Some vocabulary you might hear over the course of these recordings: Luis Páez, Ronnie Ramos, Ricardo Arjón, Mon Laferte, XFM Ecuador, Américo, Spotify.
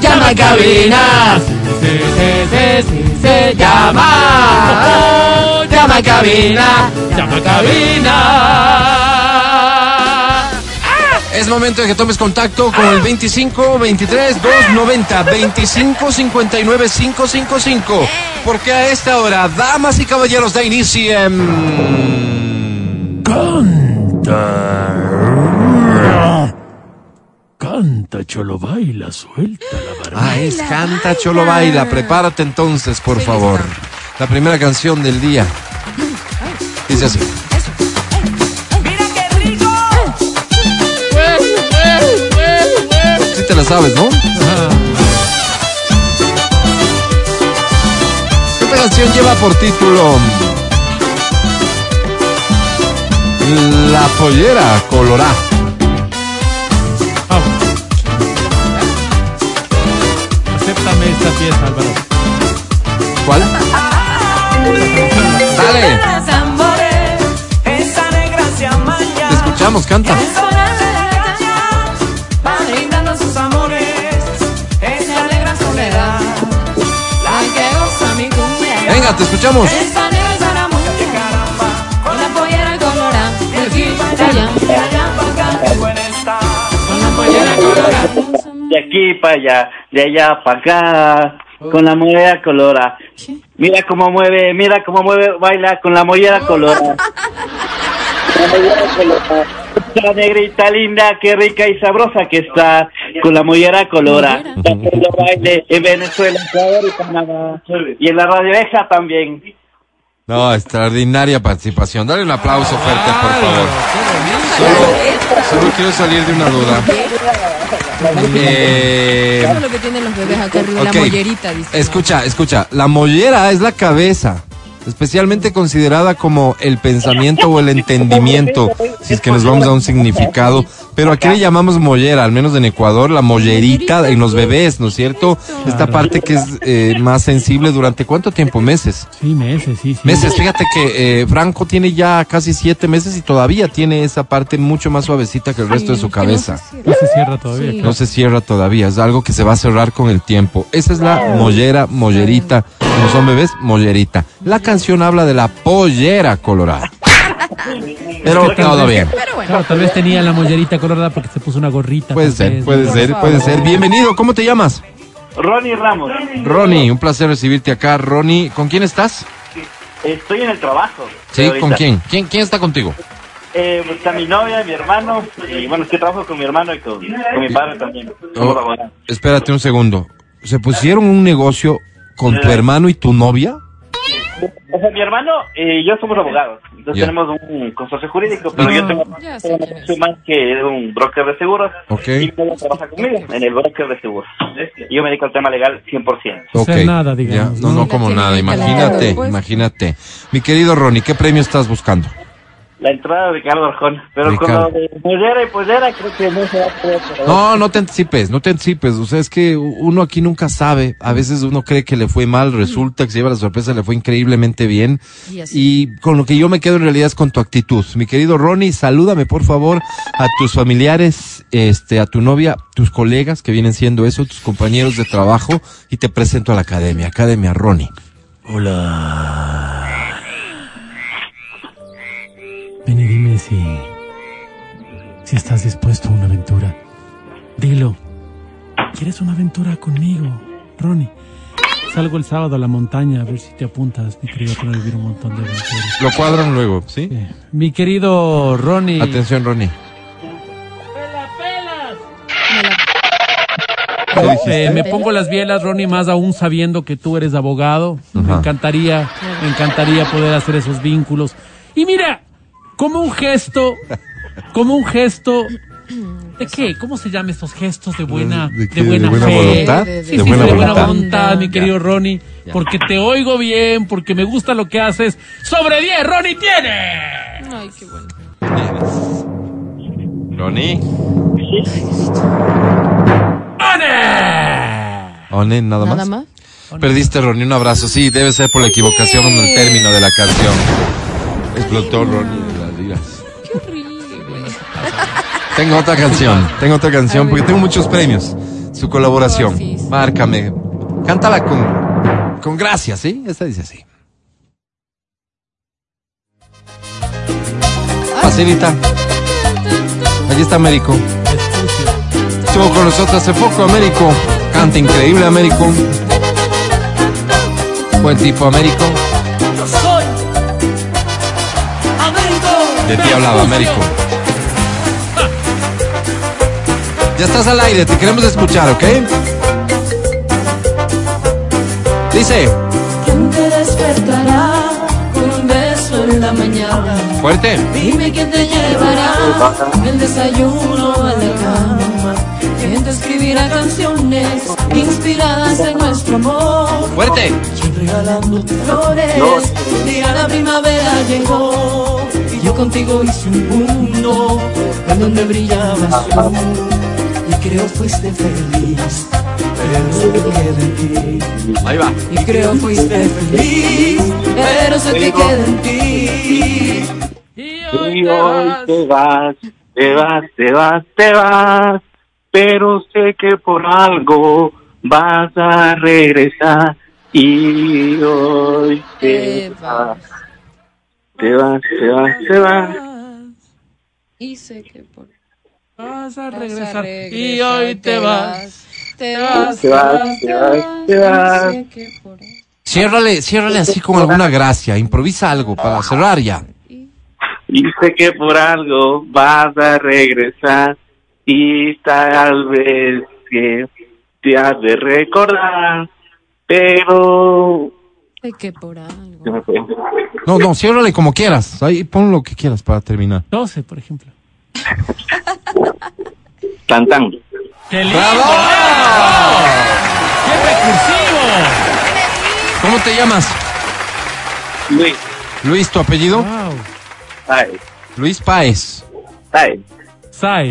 Llama a cabina. Se llama. Llama a cabina. Llama a cabina. Es momento de que tomes contacto con el 25 23 290 25 59 555, porque a esta hora, damas y caballeros, da inicio en... Canta, cholo, baila, suelta la barbilla. Ah, es canta, cholo, baila. Prepárate entonces, por favor. La primera canción del día dice así. Te la sabes, ¿no? Esta canción lleva por título La pollera colorá. Oh. Acéptame esta pieza, Álvaro. ¿Cuál? Dale. Te escuchamos, canta. Venga, te escuchamos. De aquí para allá, de allá para acá, con la mollera colorada. Mira cómo mueve, baila con la mollera colorada. La negrita linda, qué rica y sabrosa que está, con la mollera colora. También lo baile en Venezuela, Ecuador y Canadá. Y en la radio esa también. No, extraordinaria participación. Dale un aplauso fuerte, por favor. Solo quiero salir de una duda. Todo lo que tienen los bebés acá arriba, la mollerita, dice. Escucha, la mollera es la cabeza, especialmente considerada como el pensamiento o el entendimiento, si es que nos vamos a un significado, pero aquí le llamamos mollera, al menos en Ecuador, la mollerita en los bebés, ¿no es cierto? Claro. Esta parte que es más sensible, ¿durante cuánto tiempo? ¿Meses? Sí, meses, sí. Meses, fíjate que Franco tiene ya casi 7 meses y todavía tiene esa parte mucho más suavecita que el resto de su cabeza. No se cierra todavía. Sí. No se cierra todavía, es algo que se va a cerrar con el tiempo. Esa es la mollera, mollerita, como son bebés, mollerita. La canción habla de la pollera colorada. Pero todo bien. Pero bueno. Claro, tal vez tenía la mollerita colorada porque se puso una gorrita. Puede ser. Bienvenido, ¿cómo te llamas? Ronnie Ramos. Ronnie, un placer recibirte acá, Ronnie. ¿Con quién estás? Estoy en el trabajo. Sí, ¿con quién? ¿Quién está contigo? Está mi novia, mi hermano. Y bueno, es que trabajo con mi hermano y con mi padre también. Oh, espérate un segundo. ¿Se pusieron un negocio con tu hermano y tu novia? O sea, mi hermano y yo somos abogados, entonces tenemos un consorcio jurídico, pero yo tengo más que un broker de seguros, y todo trabaja conmigo en el broker de seguros, y yo me dedico al tema legal 100%. Nada, digamos. Ya, no como nada, imagínate. Mi querido Ronnie, ¿qué premio estás buscando? La entrada de Ricardo Arjón, pero Ricardo, con lo de pollera y pollera creo que no se va a poder. No te anticipes, o sea, es que uno aquí nunca sabe, a veces uno cree que le fue mal, resulta que se lleva la sorpresa, le fue increíblemente bien, y con lo que yo me quedo en realidad es con tu actitud. Mi querido Ronnie, salúdame por favor a tus familiares, a tu novia, tus colegas que vienen siendo eso, tus compañeros de trabajo, y te presento a la Academia Ronnie. Hola. Ven y dime si estás dispuesto a una aventura. Dilo. ¿Quieres una aventura conmigo, Ronnie? Salgo el sábado a la montaña a ver si te apuntas, mi querido, para vivir un montón de aventuras. Lo cuadran luego, ¿sí? Sí. Mi querido Ronnie. Atención, Ronnie. Me pongo las bielas, Ronnie, más aún sabiendo que tú eres abogado. Me encantaría poder hacer esos vínculos. Y mira, como un gesto, ¿de qué? ¿Cómo se llaman estos gestos de buena fe? ¿De buena voluntad? Sí, de buena voluntad, mi querido Ronnie, porque te oigo bien, porque me gusta lo que haces. ¡Sobre 10, Ronnie tiene! Ay, qué bueno. Ronnie. ¡One! ¿Nada más? Perdiste, Ronnie, un abrazo. Sí, debe ser por la equivocación en el término de la canción. Explotó Ronnie de las ligas. Qué horrible. Tengo otra canción porque tengo muchos premios. Su colaboración. Márcame. Cántala con gracia, ¿sí? Esta dice así. Facilita. Allí está Américo. Estuvo con nosotros hace poco, Américo. Canta increíble, Américo. Buen tipo, Américo. Yo soy Américo. De ti hablaba, Américo. Ya estás al aire, te queremos escuchar, ¿ok? Dice. ¿Quién te despertará con un beso en la mañana? Fuerte. Dime quién te llevará el desayuno a la cama. ¿Quién te escribirá canciones inspiradas en nuestro amor? Fuerte. ¿Quién regalando flores? No. Día la primavera llegó y yo contigo hice un mundo en donde brillabas tú. Y creo fuiste feliz, pero se te queda en ti. Ahí va. Y creo fuiste feliz, pero se te queda en ti. Y hoy te vas, te vas, te vas, te vas. Pero sé que por algo vas a regresar. Y hoy te vas, te vas, te vas, te vas. Y sé que por vas a regresar. Y hoy te vas, te vas, te vas, te vas, te vas. Ciérrale así con alguna gracia. Improvisa algo para cerrar ya. Y sé que por algo vas a regresar. Y tal vez que te has de recordar. Pero sé que por algo. No, ciérrale como quieras. Ahí pon lo que quieras para terminar. 12, por ejemplo. Tan tan. ¡Qué lindo! ¡Bravo! ¡Qué recursivo! ¿Cómo te llamas? Luis. Luis, ¿tu apellido? Wow. Páez. Luis Páez. Páez.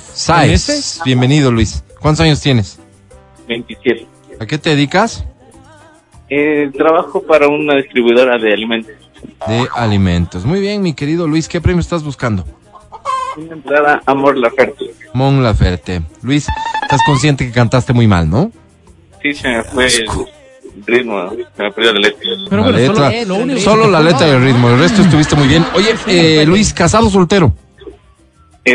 Sáez. Bienvenido, Luis. ¿Cuántos años tienes? 27. ¿A qué te dedicas? Trabajo para una distribuidora de alimentos. De alimentos. Muy bien, mi querido Luis. ¿Qué premio estás buscando? Una entrada a Mon Laferte. Mon Laferte. Luis, estás consciente que cantaste muy mal, ¿no? Sí, se me fue el ritmo, se me perdió la letra. Pero la letra. Solo la letra y el ritmo, el resto estuviste muy bien. Oye, Luis, ¿casado o soltero?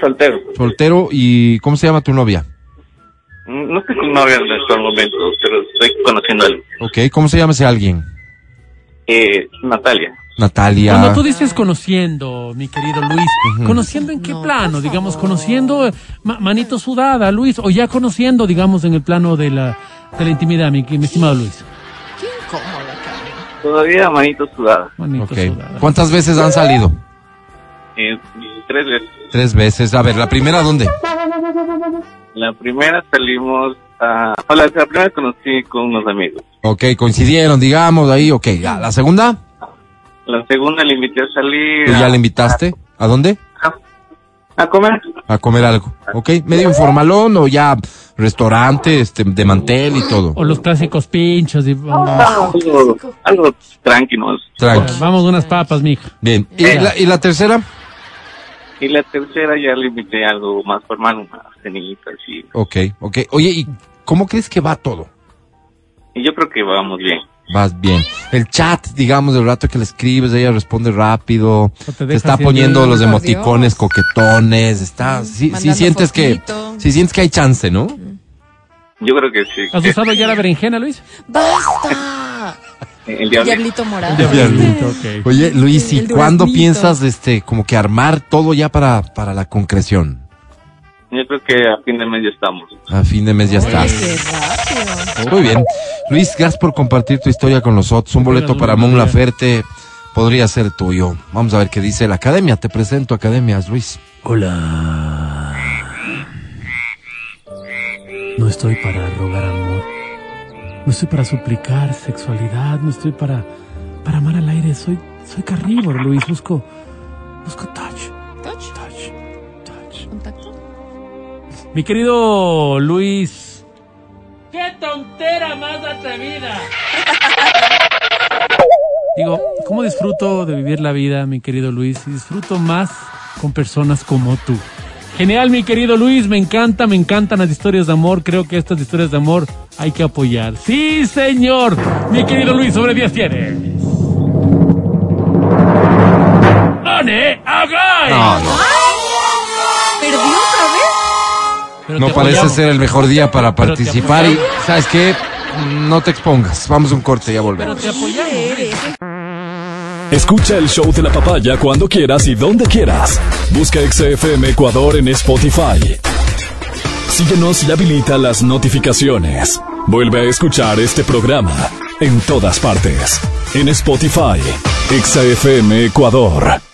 Soltero. Soltero, ¿y cómo se llama tu novia? No estoy con novia en estos momentos, pero estoy conociendo a alguien. Ok, ¿cómo se llama ese alguien? Natalia. Natalia. Cuando tú dices conociendo, mi querido Luis, ¿conociendo en qué plano? Digamos, conociendo manito sudada, Luis, o ya conociendo, digamos, en el plano de la intimidad, mi estimado Luis. Qué incómoda, cara. Todavía manito sudada. Manito sudada. ¿Cuántas veces han salido? 3 veces. 3 veces. A ver, ¿la primera dónde? La primera salimos a... la primera conocí con unos amigos. Ok, coincidieron, digamos, ahí, ok. Ya, ¿la segunda? La segunda le invité a salir. ¿Tú ya le invitaste? ¿A dónde? A comer. A comer algo, ok. ¿Medio informalón o ya restaurante de mantel y todo? O los clásicos pinchos. Y... algo tranquilos. Tranqui. Vamos unas papas, mija. Bien, ¿y la tercera? Y la tercera ya le invité algo más formal, unas cenitas y... Ok. Oye, ¿y cómo crees que va todo? Y yo creo que vamos bien. Vas bien. El chat, digamos, del rato que le escribes, ella responde rápido, te está poniendo los emoticones coquetones, está... Sí sientes fosquito. Que... Sí sientes que hay chance, ¿no? Yo creo que sí. ¿Has usado ya la berenjena, Luis? ¡Basta! El diablito morado. El diablito, ok. Oye, Luis, ¿y cuándo piensas como que armar todo ya para la concreción? Yo creo que a fin de mes ya estamos. A fin de mes ya estás. Muy bien. Luis, gracias por compartir tu historia con nosotros. Un boleto para Mon Laferte podría ser tuyo. Vamos a ver qué dice la academia. Te presento academias, Luis. Hola. No estoy para rogar amor. No estoy para suplicar sexualidad. No estoy para amar al aire. Soy carnívoro, Luis. Busco touch. Touch. Mi querido Luis, ¡qué tontera más atrevida! Digo, ¿cómo disfruto de vivir la vida, mi querido Luis? Disfruto más con personas como tú. Genial, mi querido Luis, me encantan las historias de amor. Creo que estas historias de amor hay que apoyar. Sí, señor. Mi querido Luis, sobre 10 tienes. ¡Ane Agay! No, no. ¿Perdió otra vez? No parece ser el mejor día para participar y, ¿sabes qué? No te expongas. Vamos a un corte y ya volvemos. Pero te apoyamos. Escucha el show de la papaya cuando quieras y donde quieras. Busca XFM Ecuador en Spotify. Síguenos y habilita las notificaciones. Vuelve a escuchar este programa en todas partes. En Spotify, XFM Ecuador.